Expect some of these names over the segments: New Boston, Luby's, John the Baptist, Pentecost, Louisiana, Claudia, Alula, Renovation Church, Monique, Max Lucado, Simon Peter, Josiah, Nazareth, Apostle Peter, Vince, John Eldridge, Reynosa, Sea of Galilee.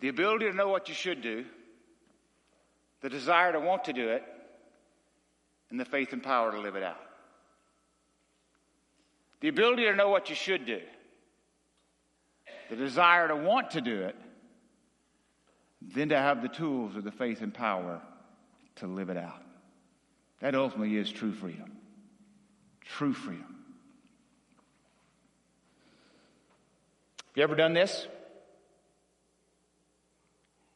the ability to know what you should do, the desire to want to do it, and the faith and power to live it out. The ability to know what you should do, the desire to want to do it, then to have the tools or the faith and power to live it out. That ultimately is true freedom. True freedom. You ever done this?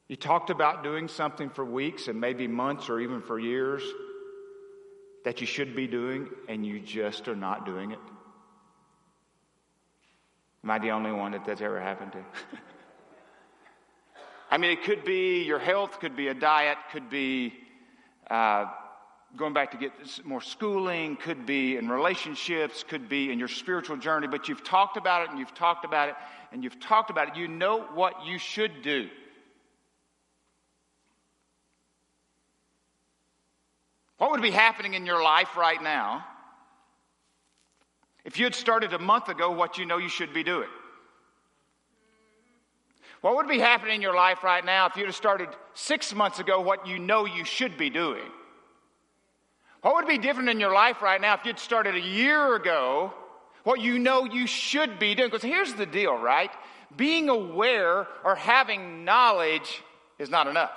You talked about doing something for weeks and maybe months or even for years that you should be doing, and you just are not doing it. Am I the only one that that's ever happened to? I mean, it could be your health, could be a diet, could be going back to get more schooling, could be in relationships, could be in your spiritual journey, but you've talked about it and you've talked about it and you've talked about it. You know what you should do. What would be happening in your life right now if you had started a month ago what you know you should be doing? What would be happening in your life right now if you'd have started 6 months ago what you know you should be doing? What would be different in your life right now if you'd started a year ago what you know you should be doing? Because here's the deal, right? Being aware or having knowledge is not enough.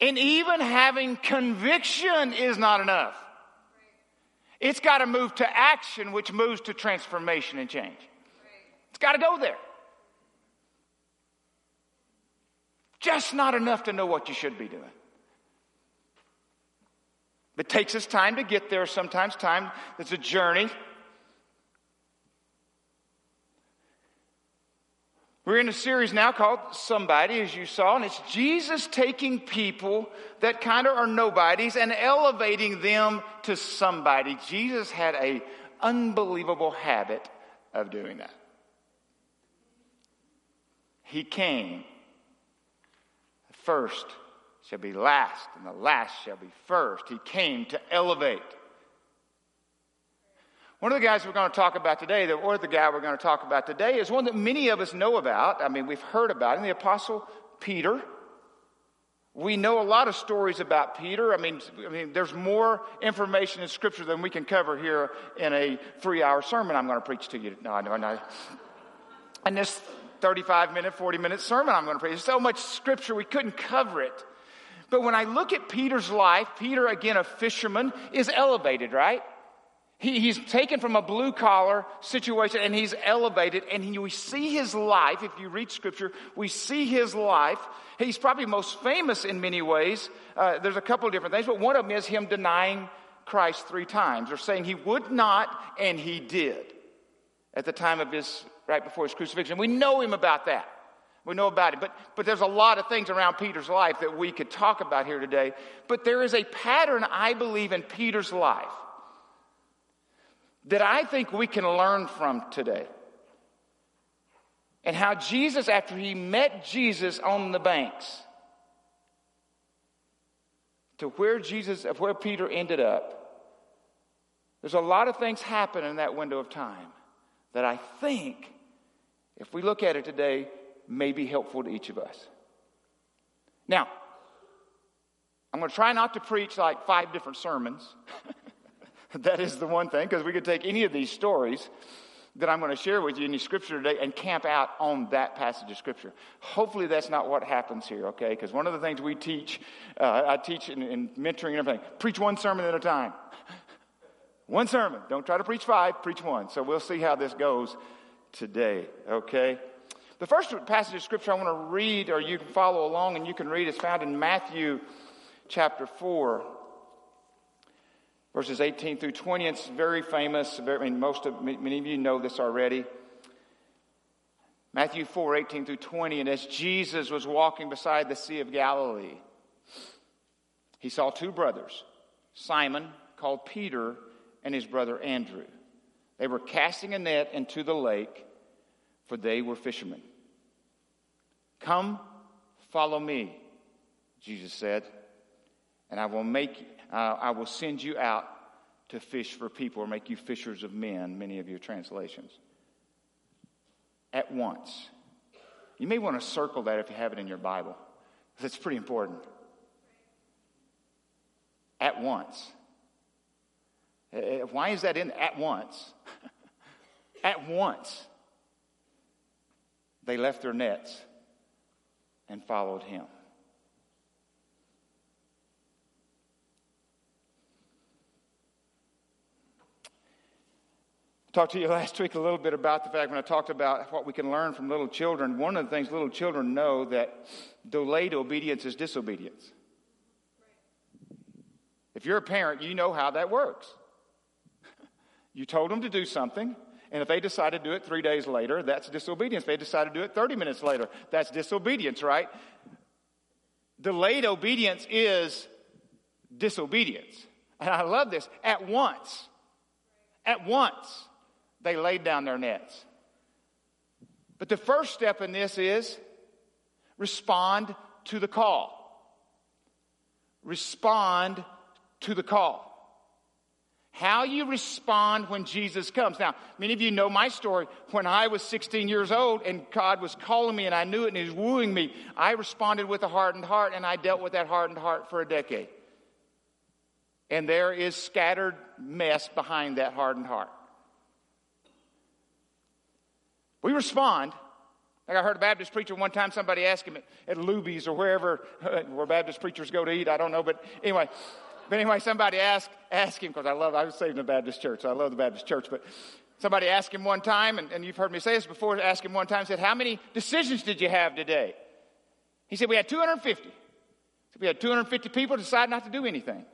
And even having conviction is not enough. It's got to move to action, which moves to transformation and change. It's got to go there. Just not enough to know what you should be doing. It takes us time to get there, sometimes time. It's a journey. We're in a series now called Somebody, as you saw, and it's Jesus taking people that kind of are nobodies and elevating them to somebody. Jesus had an unbelievable habit of doing that. He came. The first shall be last, and the last shall be first. He came to elevate. One of the guys we're going to talk about today, or the guy we're going to talk about today, is one that many of us know about. I mean, we've heard about him, the Apostle Peter. We know a lot of stories about Peter. I mean, there's more information in Scripture than we can cover here in a 3-hour sermon I'm going to preach to you. No. And this 35-minute, 40-minute sermon I'm going to preach. There's so much Scripture, we couldn't cover it. But when I look at Peter's life, Peter, again, a fisherman, is elevated, right? He's taken from a blue-collar situation, and he's elevated, and we see his life. If you read Scripture, we see his life. He's probably most famous in many ways. There's a couple of different things, but one of them is him denying Christ 3 times, or saying he would not, and he did, at the time of his, right before his crucifixion. We know him about that. We know about it. But there's a lot of things around Peter's life that we could talk about here today. But there is a pattern, I believe, in Peter's life that I think we can learn from today. And how Jesus, after he met Jesus on the banks, to where Peter ended up, there's a lot of things happen in that window of time that I think, if we look at it today, may be helpful to each of us. Now, I'm going to try not to preach like 5 different sermons. That is the one thing, because we could take any of these stories that I'm going to share with you in the Scripture today and camp out on that passage of Scripture. Hopefully that's not what happens here, okay? Because one of the things we teach, I teach in mentoring and everything, preach one sermon at a time. One sermon. Don't try to preach 5, preach 1. So we'll see how this goes today, okay? The first passage of Scripture I want to read, or you can follow along and you can read, is found in Matthew chapter 4. Verses 18 through 20, it's very famous. Many of you know this already. Matthew 4, 18 through 20, and as Jesus was walking beside the Sea of Galilee, he saw 2 brothers, Simon, called Peter, and his brother Andrew. They were casting a net into the lake, for they were fishermen. "Come, follow me," Jesus said, "and I will send you out to fish for people," or make you fishers of men, many of your translations. At once, You may want to circle that if you have it in your Bible, because it's pretty important. At once. Why is that in at once? At once, they left their nets and followed him. Talked to you last week a little bit about the fact when I talked about what we can learn from little children. One of the things little children know that delayed obedience is disobedience. If you're a parent, you know how that works. You told them to do something, and if they decide to do it 3 days later, that's disobedience. If they decide to do it 30 minutes later, that's disobedience, right? Delayed obedience is disobedience. And I love this. At once. At once. They laid down their nets. But the first step in this is respond to the call. Respond to the call. How you respond when Jesus comes. Now, many of you know my story. When I was 16 years old and God was calling me and I knew it and he was wooing me, I responded with a hardened heart, and I dealt with that hardened heart for a decade. And there is scattered mess behind that hardened heart. We respond. Like I heard a Baptist preacher one time, somebody asked him at Luby's or where Baptist preachers go to eat, I don't know, but anyway, somebody asked him, because I was saved in the Baptist church, so I love the Baptist church, but somebody asked him one time, and you've heard me say this before, asked him one time, said, how many decisions did you have today? He said, we had 250. So we had 250 people decide not to do anything.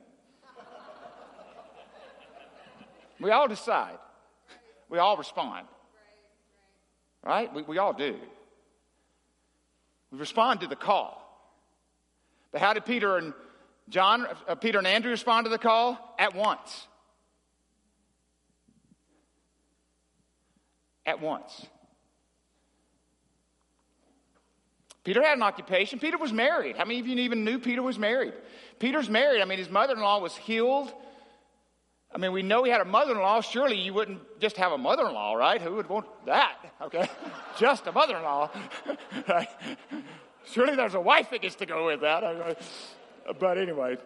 We all decide. We all respond. Right? We all do. We respond to the call. But how did Peter and Andrew respond to the call? At once. At once. Peter had an occupation. Peter was married. How many of you even knew Peter was married? Peter's married. I mean, his mother-in-law was healed. I mean, we know he had a mother-in-law. Surely you wouldn't just have a mother-in-law, right? Who would want that? Okay. Just a mother-in-law. Right? Surely there's a wife that gets to go with that. But anyway,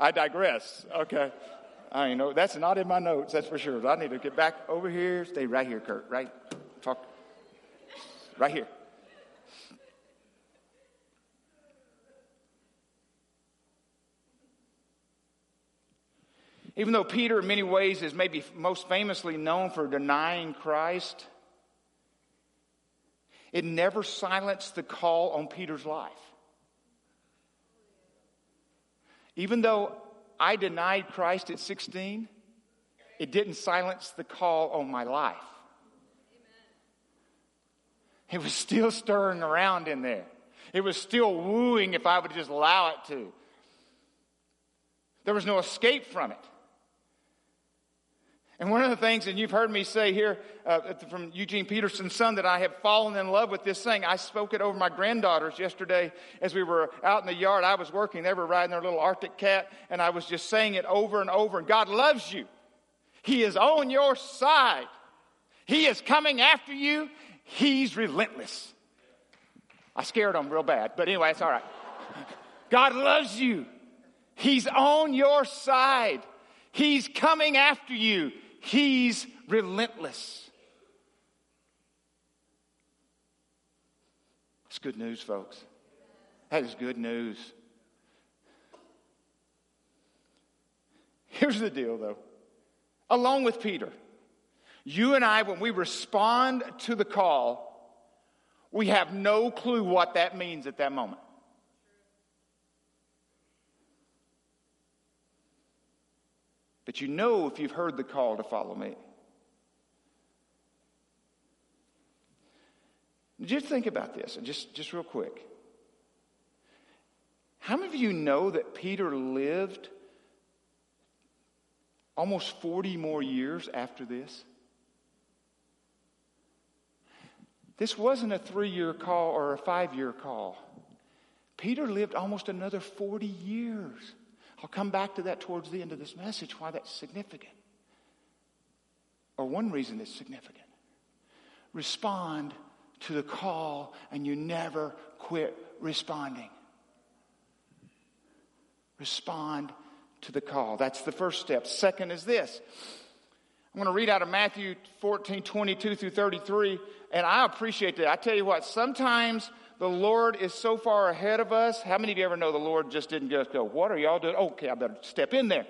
I digress. Okay. I know that's not in my notes, that's for sure. I need to get back over here. Stay right here, Kurt. Right? Talk. Right here. Even though Peter in many ways is maybe most famously known for denying Christ, it never silenced the call on Peter's life. Even though I denied Christ at 16, it didn't silence the call on my life. Amen. It was still stirring around in there. It was still wooing if I would just allow it to. There was no escape from it. And one of the things, and you've heard me say here from Eugene Peterson's son, that I have fallen in love with this thing. I spoke it over my granddaughters yesterday as we were out in the yard. I was working. They were riding their little Arctic cat, and I was just saying it over and over. And God loves you. He is on your side. He is coming after you. He's relentless. I scared them real bad, but anyway, it's all right. God loves you. He's on your side. He's coming after you. He's relentless. That's good news, folks. That is good news. Here's the deal, though. Along with Peter, you and I, when we respond to the call, we have no clue what that means at that moment. But you know if you've heard the call to follow me. Just think about this, and just real quick. How many of you know that Peter lived almost 40 more years after this? This wasn't a 3-year call or a 5-year call. Peter lived almost another 40 years. I'll come back to that towards the end of this message, why that's significant. Or one reason it's significant. Respond to the call and you never quit responding. Respond to the call. That's the first step. Second is this. I'm going to read out of Matthew 14:22-33, and I appreciate that. I tell you what, sometimes the Lord is so far ahead of us. How many of you ever know the Lord just didn't just go, what are y'all doing? Okay, I better step in there.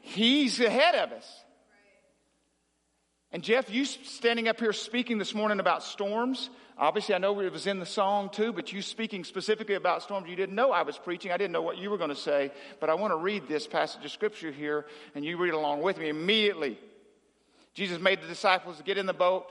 He's ahead of us. And Jeff, you standing up here speaking this morning about storms. Obviously, I know it was in the song too, but you speaking specifically about storms. You didn't know I was preaching. I didn't know what you were going to say, but I want to read this passage of Scripture here, and you read along with me immediately. Jesus made the disciples get in the boat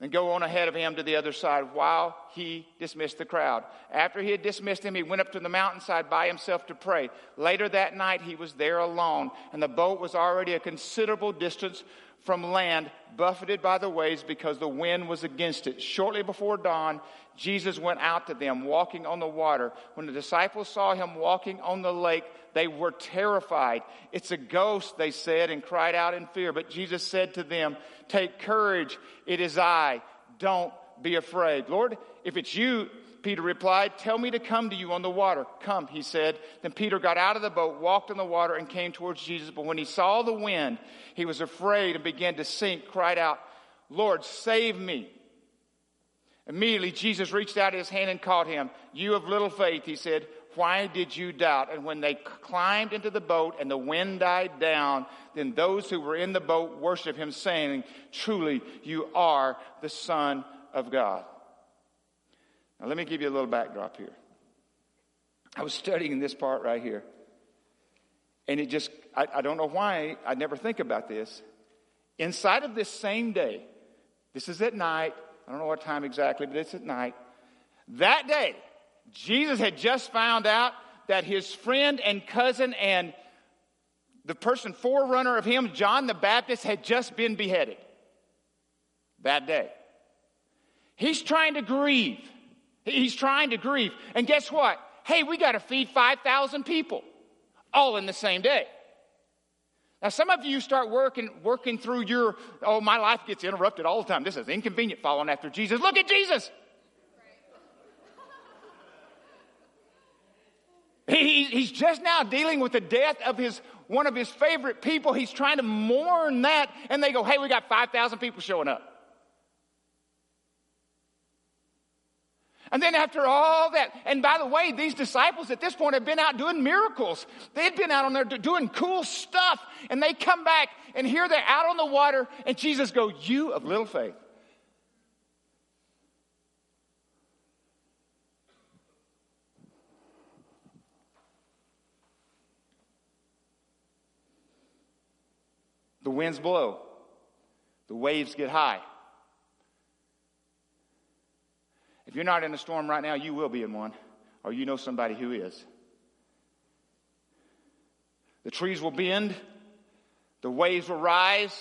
and go on ahead of him to the other side while he dismissed the crowd. After he had dismissed them, he went up to the mountainside by himself to pray. Later that night, he was there alone, and the boat was already a considerable distance from land, buffeted by the waves because the wind was against it. Shortly before dawn, Jesus went out to them, walking on the water. When the disciples saw him walking on the lake, they were terrified. It's a ghost, they said, and cried out in fear. But Jesus said to them, take courage, it is I. Don't be afraid. Lord, if it's you, Peter replied, tell me to come to you on the water. Come, he said. Then Peter got out of the boat, walked in the water, and came towards Jesus. But when he saw the wind, he was afraid and began to sink, cried out, Lord, save me. Immediately, Jesus reached out his hand and caught him. You of little faith, he said, why did you doubt? And when they climbed into the boat and the wind died down, then those who were in the boat worshiped him, saying, truly, you are the Son of God. Now, let me give you a little backdrop here. I was studying this part right here. And it just, I don't know why, I never think about this. Inside of this same day, this is at night. I don't know what time exactly, but it's at night. That day, Jesus had just found out that his friend and cousin and the person forerunner of him, John the Baptist, had just been beheaded. That day. He's trying to grieve. He's trying to grieve. And guess what? Hey, we got to feed 5,000 people all in the same day. Now, some of you start working through your, oh, my life gets interrupted all the time. This is inconvenient following after Jesus. Look at Jesus. He's just now dealing with the death of one of his favorite people. He's trying to mourn that. And they go, hey, we got 5,000 people showing up. And then after all that, and by the way, these disciples at this point have been out doing miracles. They'd been out on there doing cool stuff. And they come back, and here they're out on the water, and Jesus goes, you of little faith. The winds blow. The waves get high. If you're not in a storm right now, you will be in one, or you know somebody who is. The trees will bend. The waves will rise.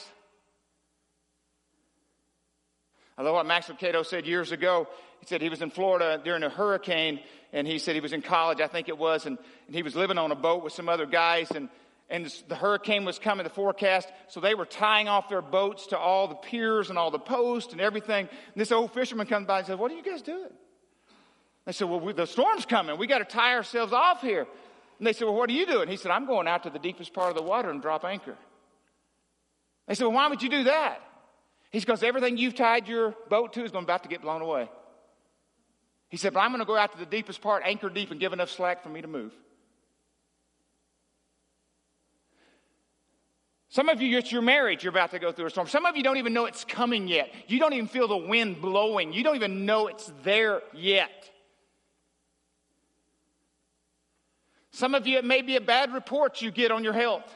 I love what Max Lucado said years ago. He said he was in Florida during a hurricane, and he said he was in college, I think it was, and he was living on a boat with some other guys, and the hurricane was coming, the forecast, so they were tying off their boats to all the piers and all the posts and everything. And this old fisherman comes by and says, what are you guys doing? They said, well, the storm's coming. We got to tie ourselves off here. And they said, well, what are you doing? He said, I'm going out to the deepest part of the water and drop anchor. They said, well, why would you do that? He said, because everything you've tied your boat to is about to get blown away. He said, but I'm going to go out to the deepest part, anchor deep, and give enough slack for me to move. Some of you, it's your marriage, you're about to go through a storm. Some of you don't even know it's coming yet. You don't even feel the wind blowing. You don't even know it's there yet. Some of you, it may be a bad report you get on your health.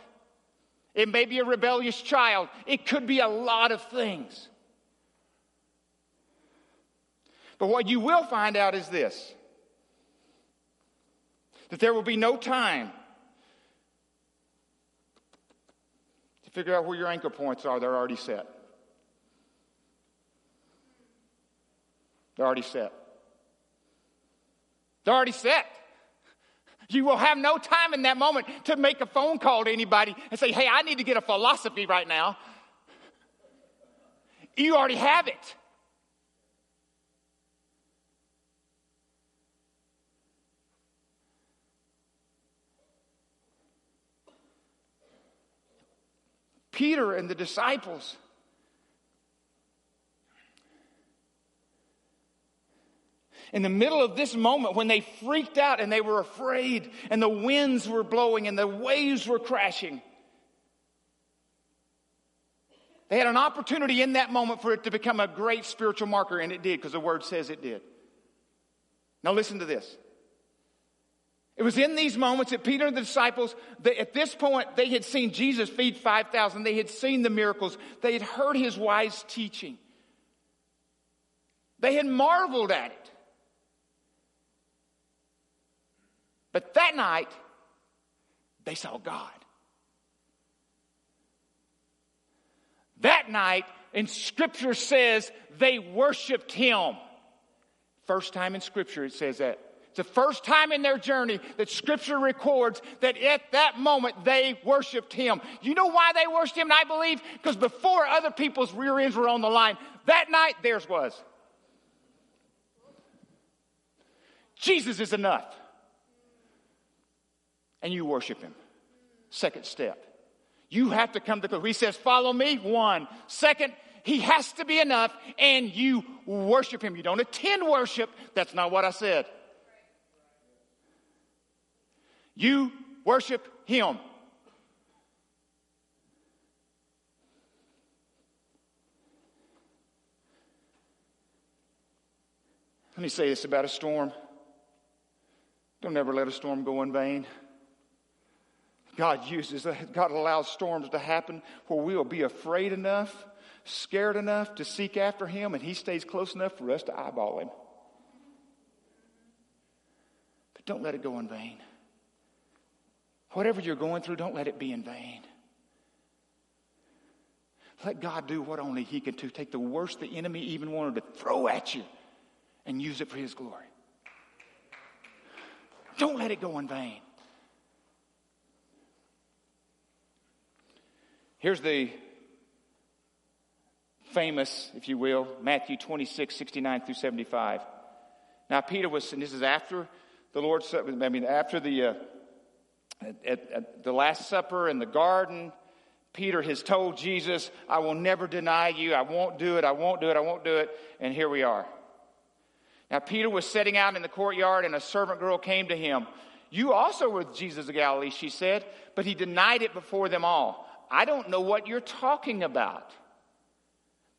It may be a rebellious child. It could be a lot of things. But what you will find out is this, that there will be no time figure out where your anchor points are. They're already set. They're already set. They're already set. You will have no time in that moment to make a phone call to anybody and say, hey, I need to get a philosophy right now. You already have it. Peter and the disciples. In the middle of this moment, when they freaked out and they were afraid and the winds were blowing and the waves were crashing, they had an opportunity in that moment for it to become a great spiritual marker, and it did, because the word says it did. Now listen to this. It was in these moments that Peter and the disciples, at this point, they had seen Jesus feed 5,000. They had seen the miracles. They had heard his wise teaching. They had marveled at it. But that night, they saw God. That night, and Scripture says they worshiped him. First time in Scripture it says that. It's the first time in their journey that Scripture records that at that moment they worshiped him. You know why they worshiped him, I believe? Because before other people's rear ends were on the line, that night theirs was. Jesus is enough. And you worship him. Second step. You have to come to the... He says, follow me, one. Second, he has to be enough, and you worship him. You don't attend worship. That's not what I said. You worship him. Let me say this about a storm. Don't ever let a storm go in vain. God uses that. God allows storms to happen where we'll be afraid enough, scared enough to seek after him, and he stays close enough for us to eyeball him. But don't let it go in vain. Whatever you're going through, don't let it be in vain. Let God do what only he can do. Take the worst the enemy even wanted to throw at you and use it for his glory. Don't let it go in vain. Here's the famous, if you will, Matthew 26:69-75. Now Peter was, and this is after the Lord's Supper, I mean after the Last Supper in the garden, Peter has told Jesus, I will never deny you, I won't do it, I won't do it, I won't do it, and here we are. Now Peter was sitting out in the courtyard and a servant girl came to him. You also were with Jesus of Galilee, she said, but he denied it before them all. I don't know what you're talking about.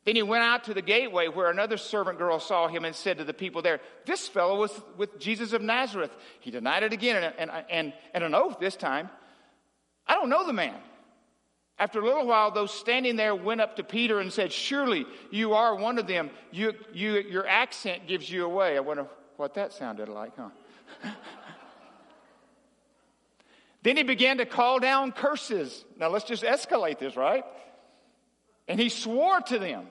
Then he went out to the gateway where another servant girl saw him and said to the people there, this fellow was with Jesus of Nazareth. He denied it again and an oath this time. I don't know the man. After a little while, those standing there went up to Peter and said, surely you are one of them. Your accent gives you away. I wonder what that sounded like, huh? Then he began to call down curses. Now let's just escalate this, right? And he swore to them,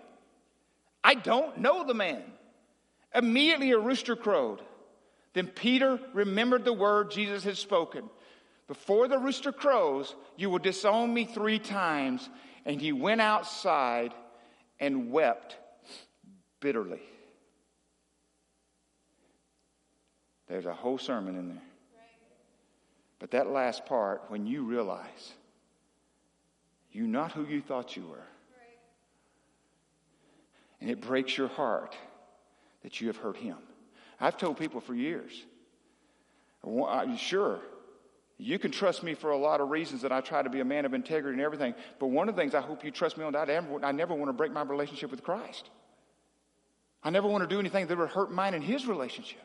I don't know the man. Immediately a rooster crowed. Then Peter remembered the word Jesus had spoken. Before the rooster crows, you will disown me 3 times. And he went outside and wept bitterly. There's a whole sermon in there. But that last part, when you realize you're not who you thought you were, and it breaks your heart that you have hurt him. I've told people for years, sure, you can trust me for a lot of reasons that I try to be a man of integrity and everything, but one of the things I hope you trust me on, I never want to break my relationship with Christ. I never want to do anything that would hurt mine and his relationship.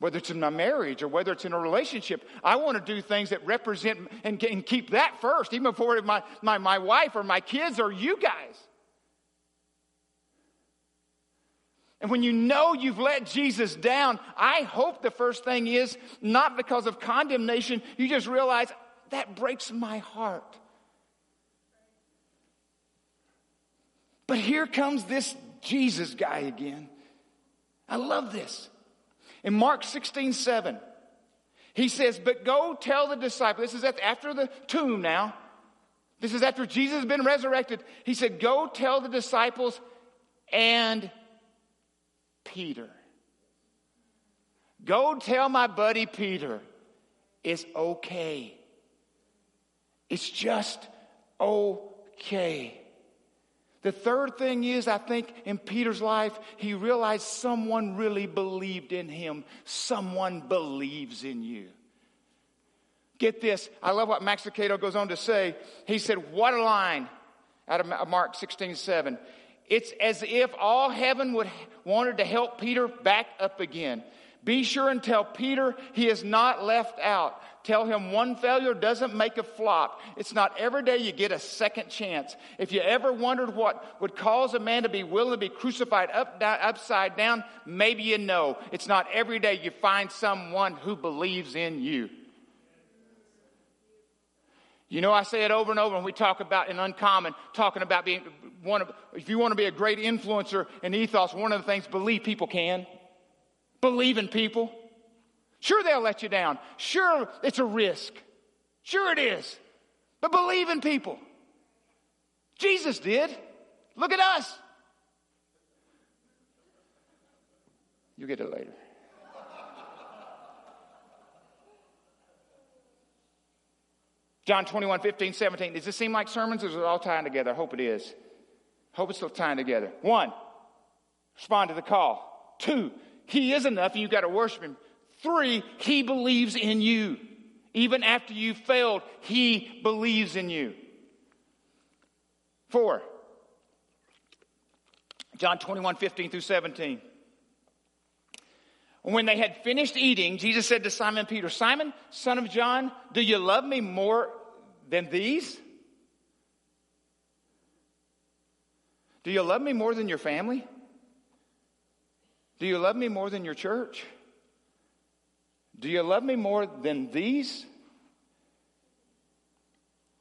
Whether it's in my marriage or whether it's in a relationship, I want to do things that represent and keep that first, even before my wife or my kids or you guys. And when you know you've let Jesus down, I hope the first thing is not because of condemnation. You just realize that breaks my heart. But here comes this Jesus guy again. I love this. In Mark 16:7, he says, but go tell the disciples. This is after the tomb now. This is after Jesus has been resurrected. He said, go tell the disciples and Peter. Go tell my buddy Peter, it's okay. It's just okay. The third thing is, I think in Peter's life, he realized someone really believed in him. Someone believes in you. Get this. I love what Max Lucado goes on to say. He said, what a line out of Mark 16:7. It's as if all heaven wanted to help Peter back up again. Be sure and tell Peter he is not left out. Tell him one failure doesn't make a flop. It's not every day you get a second chance. If you ever wondered what would cause a man to be willing to be crucified upside down, maybe you know. It's not every day you find someone who believes in you. You know, I say it over and over when we talk about in Uncommon, talking about being one of, if you want to be a great influencer in ethos, one of the things, believe people can. Believe in people. Sure, they'll let you down. Sure, it's a risk. Sure it is. But believe in people. Jesus did. Look at us. You'll get it later. John 21, 15, 17. Does this seem like sermons or is it all tying together? I hope it is. I hope it's still tying together. 1, respond to the call. 2, he is enough and you've got to worship him. 3, he believes in you. Even after you failed, he believes in you. 4, John 21, 15 through 17. When they had finished eating, Jesus said to Simon Peter, Simon, son of John, do you love me more than these? Do you love me more than your family? Do you love me more than your church? Do you love me more than these?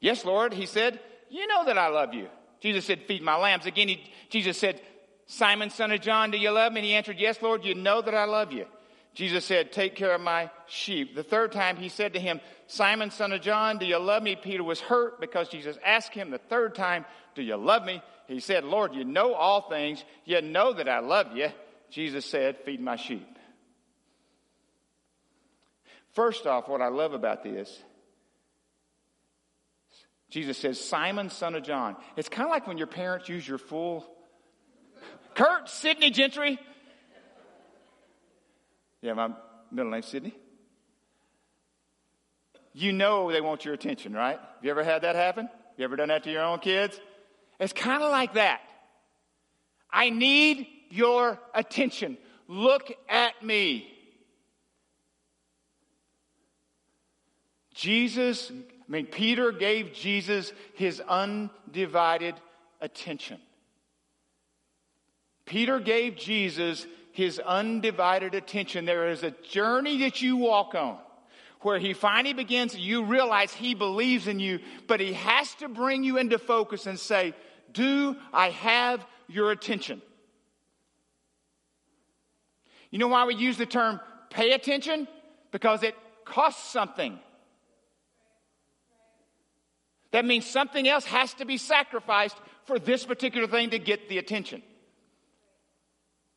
Yes, Lord, he said, you know that I love you. Jesus said, feed my lambs. Again, Jesus said, Simon, son of John, do you love me? And he answered, yes, Lord, you know that I love you. Jesus said, take care of my sheep. The third time he said to him, Simon, son of John, do you love me? Peter was hurt because Jesus asked him the third time, do you love me? He said, Lord, you know all things. You know that I love you. Jesus said, feed my sheep. First off, what I love about this, Jesus says, Simon, son of John. It's kind of like when your parents use your full, Kurt, Sidney, Gentry. Yeah, my middle name's Sidney. You know they want your attention, right? Have you ever had that happen? You ever done that to your own kids? It's kind of like that. I need your attention. Look at me. Peter gave Jesus his undivided attention. Peter gave Jesus his undivided attention. There is a journey that you walk on where he finally begins, you realize he believes in you, but he has to bring you into focus and say, do I have your attention? You know why we use the term pay attention? Because it costs something. That means something else has to be sacrificed for this particular thing to get the attention.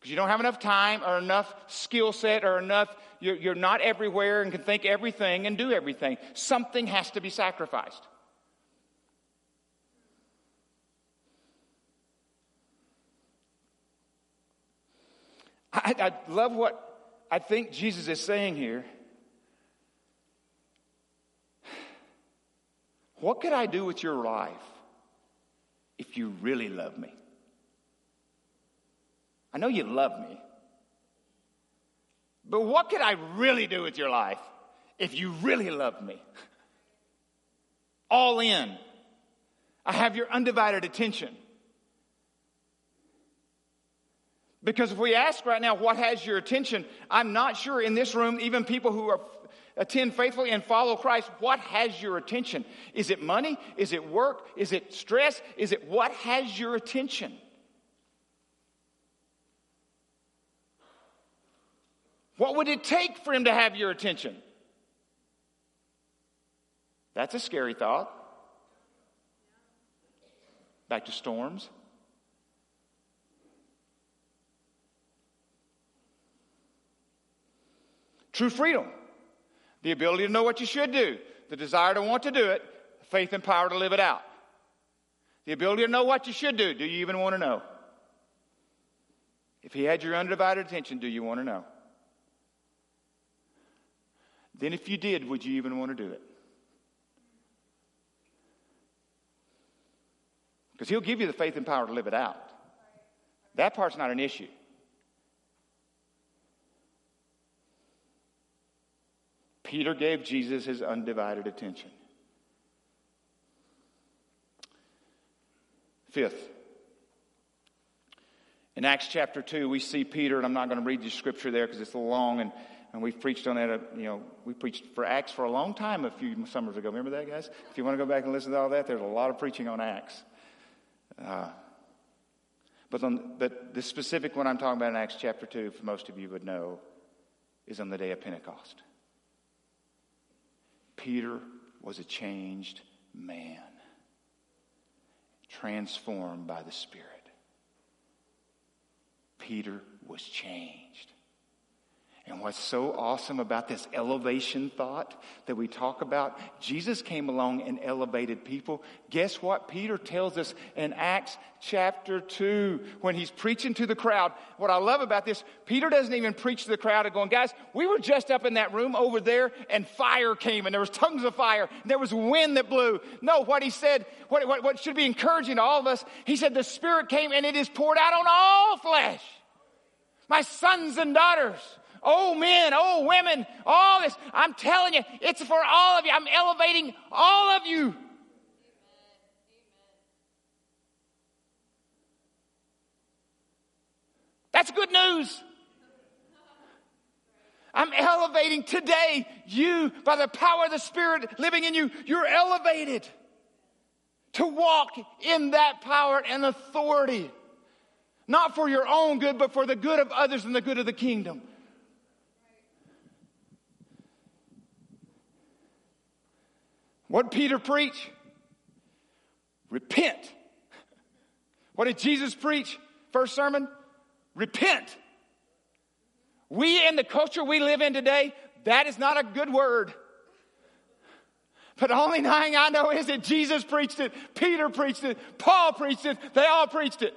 Because you don't have enough time or enough skill set or enough, you're not everywhere and can think everything and do everything. Something has to be sacrificed. I love what I think Jesus is saying here. What could I do with your life if you really love me? I know you love me, but what could I really do with your life if you really love me? All in. I have your undivided attention. Because if we ask right now, what has your attention? I'm not sure in this room, even people who attend faithfully and follow Christ, what has your attention? Is it money? Is it work? Is it stress? Is it what has your attention? What would it take for him to have your attention? That's a scary thought. Back to storms. True freedom. The ability to know what you should do. The desire to want to do it. Faith and power to live it out. The ability to know what you should do. Do you even want to know? If he had your undivided attention, do you want to know? Then if you did, would you even want to do it? Because he'll give you the faith and power to live it out. That part's not an issue. Peter gave Jesus his undivided attention. Fifth, in Acts chapter 2, we see Peter, and I'm not going to read the scripture there because it's long, and we've preached on that, we preached for Acts for a long time a few summers ago. Remember that, guys? If you want to go back and listen to all that, there's a lot of preaching on Acts. But the specific one I'm talking about in Acts chapter 2, for most of you would know, is on the day of Pentecost. Peter was a changed man, transformed by the Spirit. Peter was changed. And what's so awesome about this elevation thought that we talk about, Jesus came along and elevated people. Guess what? Peter tells us in Acts chapter 2 when he's preaching to the crowd. What I love about this, Peter doesn't even preach to the crowd and going, guys, we were just up in that room over there and fire came and there was tongues of fire. And there was wind that blew. No, what he said, what should be encouraging to all of us, he said the Spirit came and it is poured out on all flesh. My sons and daughters. Oh, men, oh, women, all this. I'm telling you, it's for all of you. I'm elevating all of you. Amen. Amen. That's good news. I'm elevating today you by the power of the Spirit living in you. You're elevated to walk in that power and authority. Not for your own good, but for the good of others and the good of the kingdom. What did Peter preach? Repent. What did Jesus preach? First sermon? Repent. We in the culture we live in today, that is not a good word. But the only thing I know is that Jesus preached it, Peter preached it, Paul preached it, they all preached it.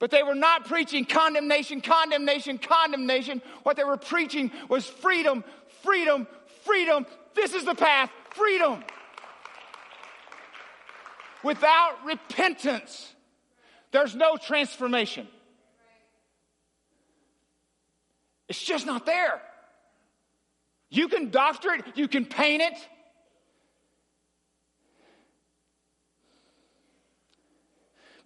But they were not preaching condemnation, condemnation, condemnation. What they were preaching was freedom, freedom, freedom. This is the path. Freedom. Without repentance, there's no transformation. It's just not there. You can doctor it. You can paint it.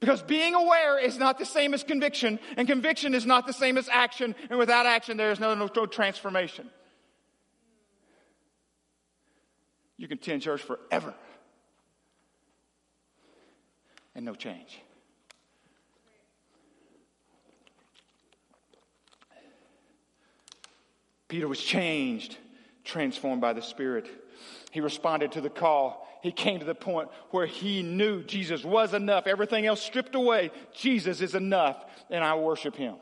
Because being aware is not the same as conviction, and conviction is not the same as action, and without action, there is no transformation. You can attend church forever and no change. Peter was changed, transformed by the Spirit. He responded to the call. He came to the point where he knew Jesus was enough. Everything else stripped away. Jesus is enough, and I worship him.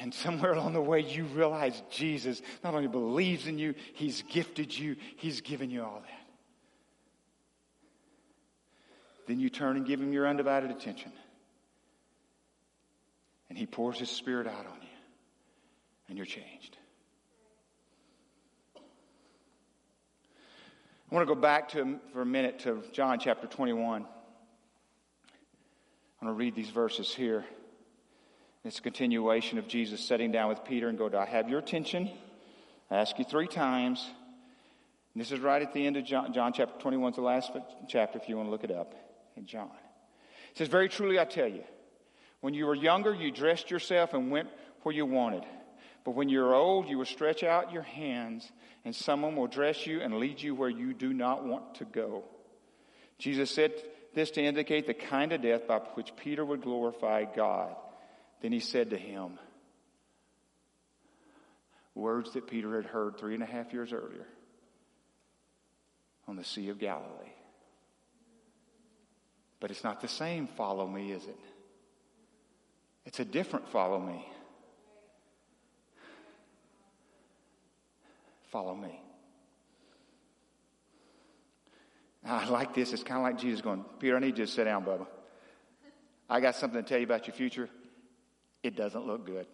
And somewhere along the way, you realize Jesus not only believes in you, he's gifted you, he's given you all that. Then you turn and give him your undivided attention. And he pours his Spirit out on you. And you're changed. I want to go back for a minute to John chapter 21. I'm going to read these verses here. It's a continuation of Jesus sitting down with Peter and go, do I have your attention? I ask you three times. And this is right at the end of John. John chapter 21 is the last chapter if you want to look it up. In John. It says, very truly I tell you, when you were younger, you dressed yourself and went where you wanted. But when you're old, you will stretch out your hands and someone will dress you and lead you where you do not want to go. Jesus said this to indicate the kind of death by which Peter would glorify God. Then he said to him, words that Peter had heard 3.5 years earlier on the Sea of Galilee. But it's not the same follow me, is it? It's a different follow me. Follow me. I like this. It's kind of like Jesus going, Peter, I need you to sit down, Bubba. I got something to tell you about your future. It doesn't look good.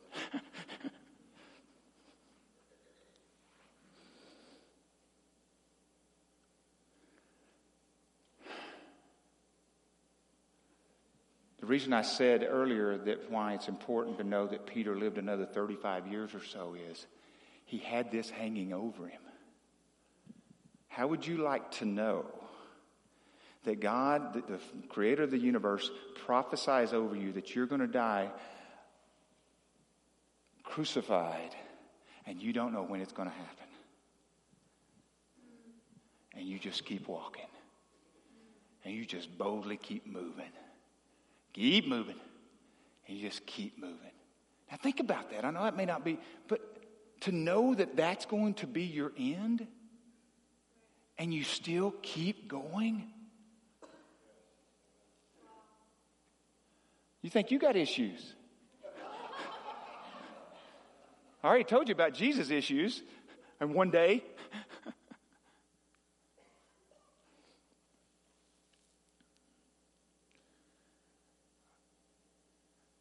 The reason I said earlier that why it's important to know that Peter lived another 35 years or so is he had this hanging over him. How would you like to know that God, the creator of the universe, prophesies over you that you're going to die crucified and you don't know when it's going to happen? And you just keep walking. And you just boldly keep moving. Keep moving. And you just keep moving. Now think about that. I know it may not be, but to know that that's going to be your end and you still keep going. You think you got issues. I already told you about Jesus' issues. And one day.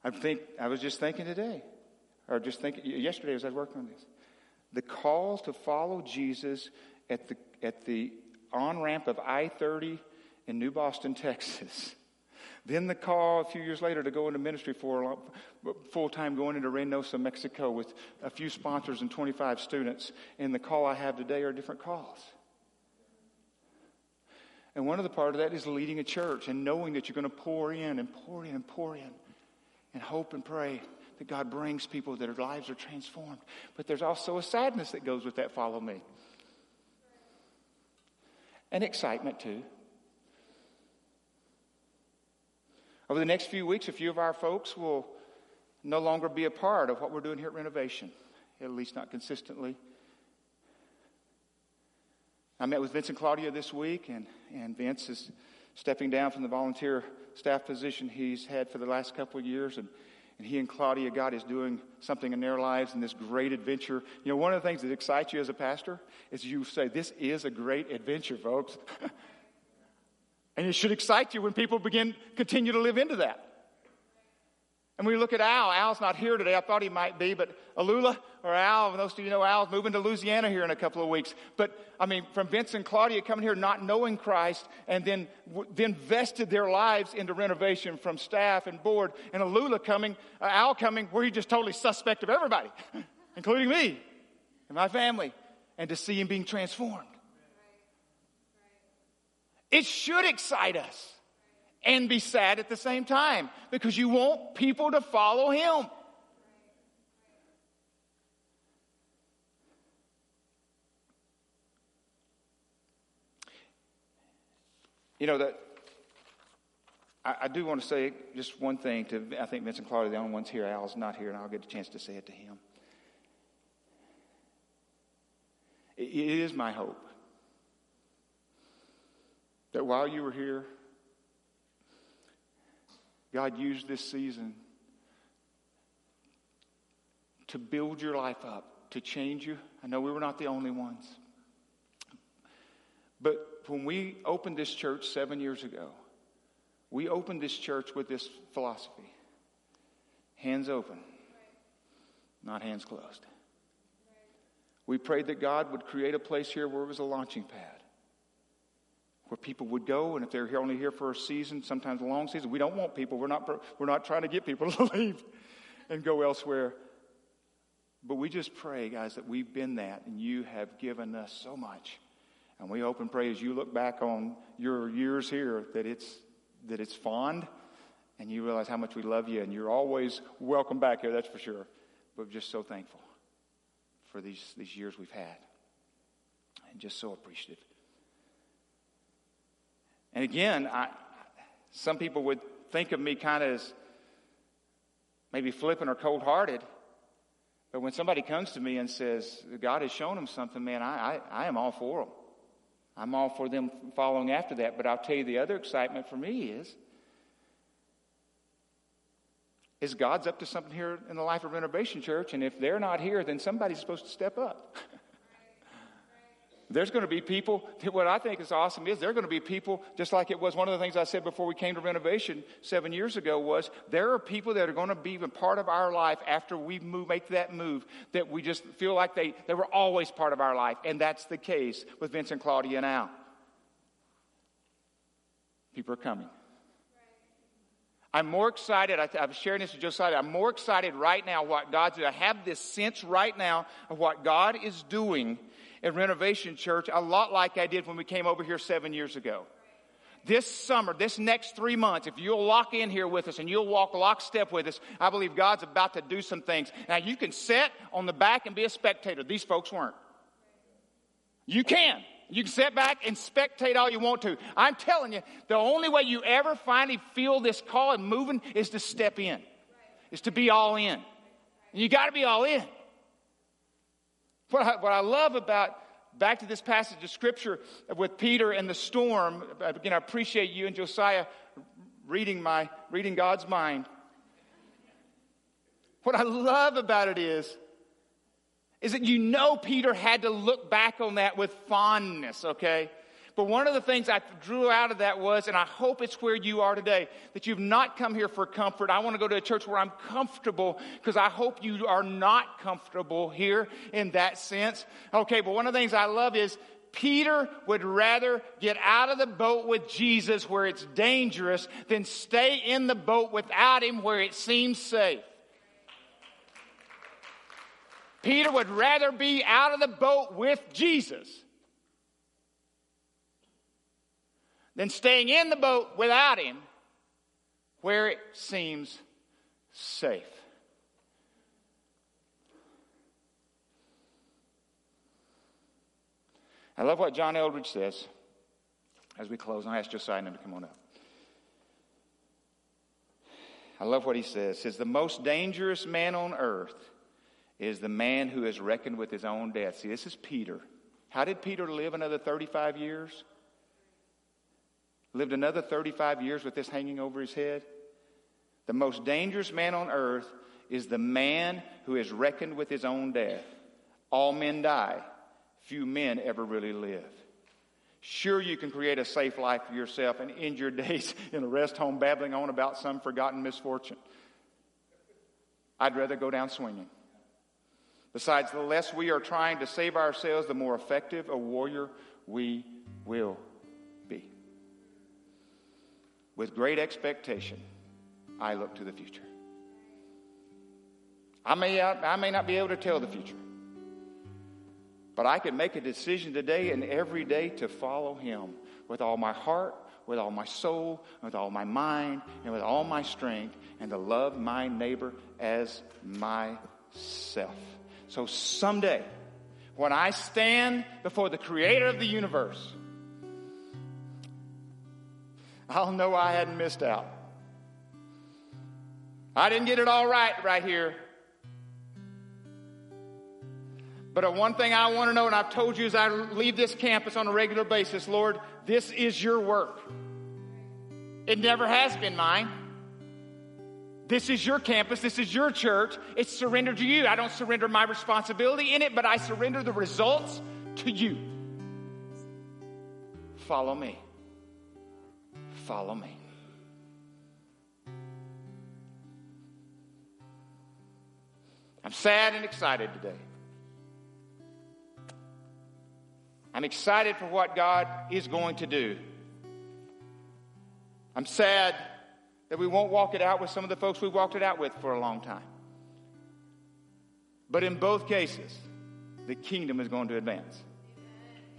I was just thinking yesterday as I was working on this. The call to follow Jesus at the on-ramp of I-30 in New Boston, Texas. Then the call a few years later to go into ministry full-time, going into Reynosa, Mexico with a few sponsors and 25 students. And the call I have today are different calls. And one of the part of that is leading a church and knowing that you're going to pour in and pour in and pour in. And hope and pray that God brings people that their lives are transformed. But there's also a sadness that goes with that follow me. And excitement too. Over the next few weeks, a few of our folks will no longer be a part of what we're doing here at Renovation. At least not consistently. I met with Vince and Claudia this week. And Vince is stepping down from the volunteer staff position he's had for the last couple of years, and he and Claudia, God is doing something in their lives in this great adventure. You know, one of the things that excites you as a pastor is you say, this is a great adventure, folks. And it should excite you when people continue to live into that. And we look at Al. Al's not here today. I thought he might be, but Alula or Al, those of you know Al's moving to Louisiana here in a couple of weeks. But, I mean, from Vince and Claudia coming here not knowing Christ and then vested their lives into Renovation from staff and board, and Alula coming, Al coming, where he just totally suspect of everybody, including me and my family, and to see him being transformed. Right. It should excite us. And be sad at the same time. Because you want people to follow him. You know, that I do want to say just one thing to, I think Vince and Claudia are the only ones here. Al's not here and I'll get a chance to say it to him. It is my hope that while you were here, God used this season to build your life up, to change you. I know we were not the only ones. But when we opened this church 7 years ago, we opened this church with this philosophy. Hands open, not hands closed. We prayed that God would create a place here where it was a launching pad. Where people would go, and if they're only here for a season, sometimes a long season, we don't want people. We're not trying to get people to leave and go elsewhere. But we just pray, guys, that we've been that, and you have given us so much. And we hope and pray as you look back on your years here that it's fond, and you realize how much we love you, and you're always welcome back here. That's for sure. But we're just so thankful for these years we've had, and just so appreciative. And again, some people would think of me kind of as maybe flippant or cold-hearted. But when somebody comes to me and says, God has shown them something, man, I am all for them. I'm all for them following after that. But I'll tell you the other excitement for me is God's up to something here in the life of Renovation Church. And if they're not here, then somebody's supposed to step up. There's going to be people, what I think is awesome is there are going to be people, just like it was one of the things I said before we came to Renovation 7 years ago was, there are people that are going to be a part of our life after we move, make that move, that we just feel like they were always part of our life. And that's the case with Vince and Claudia now. People are coming. I'm more excited, I'm sharing this with Josiah, I'm more excited right now what God's doing. I have this sense right now of what God is doing at Renovation Church, a lot like I did when we came over here 7 years ago. This summer, this next 3 months, if you'll lock in here with us and you'll walk lockstep with us, I believe God's about to do some things. Now, you can sit on the back and be a spectator. These folks weren't. You can. You can sit back and spectate all you want to. I'm telling you, the only way you ever finally feel this call and moving is to step in, is to be all in. And you got to be all in. What I love about, back to this passage of Scripture with Peter and the storm, again, I appreciate you and Josiah reading God's mind. What I love about it is that Peter had to look back on that with fondness, okay? But one of the things I drew out of that was, and I hope it's where you are today, that you've not come here for comfort. I want to go to a church where I'm comfortable, because I hope you are not comfortable here in that sense. Okay, but one of the things I love is Peter would rather get out of the boat with Jesus where it's dangerous than stay in the boat without him where it seems safe. Peter would rather be out of the boat with Jesus than staying in the boat without him where it seems safe. I love what John Eldridge says as we close. And I asked Josiah to come on up. I love what he says. He says, the most dangerous man on earth is the man who has reckoned with his own death. See, this is Peter. How did Peter live another 35 years? Lived another 35 years with this hanging over his head? The most dangerous man on earth is the man who has reckoned with his own death. All men die. Few men ever really live. Sure, you can create a safe life for yourself and end your days in a rest home babbling on about some forgotten misfortune. I'd rather go down swinging. Besides, the less we are trying to save ourselves, the more effective a warrior we will be. With great expectation, I look to the future. I may not be able to tell the future, but I can make a decision today and every day to follow him with all my heart, with all my soul, with all my mind, and with all my strength, and to love my neighbor as myself. So someday, when I stand before the creator of the universe, I'll know I hadn't missed out. I didn't get it all right here. But one thing I want to know, and I've told you as I leave this campus on a regular basis, Lord, this is your work. It never has been mine. This is your campus. This is your church. It's surrendered to you. I don't surrender my responsibility in it, but I surrender the results to you. Follow me. Follow me. I'm sad and excited today. I'm excited for what God is going to do. I'm sad that we won't walk it out with some of the folks we walked it out with for a long time. But in both cases, the kingdom is going to advance.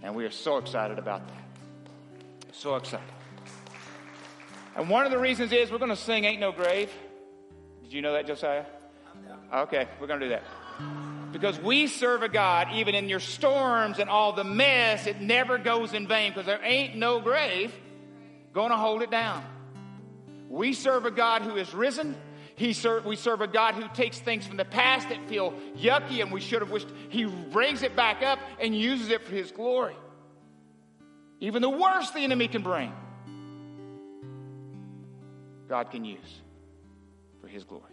And we are so excited about that. So excited. And one of the reasons is we're going to sing Ain't No Grave. Did you know that, Josiah? Okay, we're going to do that. Because we serve a God, even in your storms and all the mess, it never goes in vain. Because there ain't no grave going to hold it down. We serve a God who is risen. We serve a God who takes things from the past that feel yucky and we should have wished. He brings it back up and uses it for his glory. Even the worst the enemy can bring, God can use for his glory.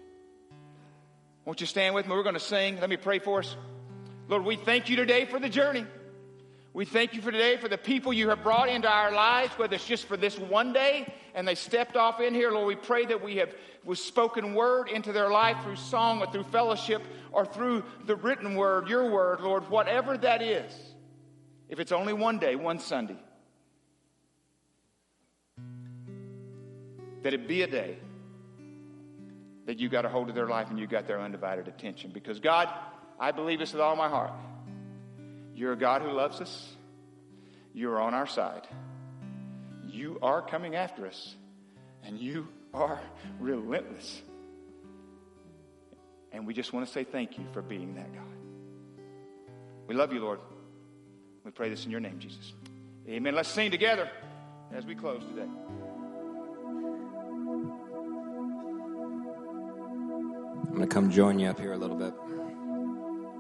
Won't you stand with me? We're going to sing. Let me pray for us. Lord, we thank you today for the journey. We thank you for today, for the people you have brought into our lives, whether it's just for this one day and they stepped off in here. Lord, we pray that we have spoken word into their life through song or through fellowship or through the written word, your word, Lord, whatever that is. If it's only one day, one Sunday, that it be a day that you got a hold of their life and you got their undivided attention. Because God, I believe this with all my heart. You're a God who loves us. You're on our side. You are coming after us. And you are relentless. And we just want to say thank you for being that God. We love you, Lord. We pray this in your name, Jesus. Amen. Let's sing together as we close today. I'm going to come join you up here a little bit.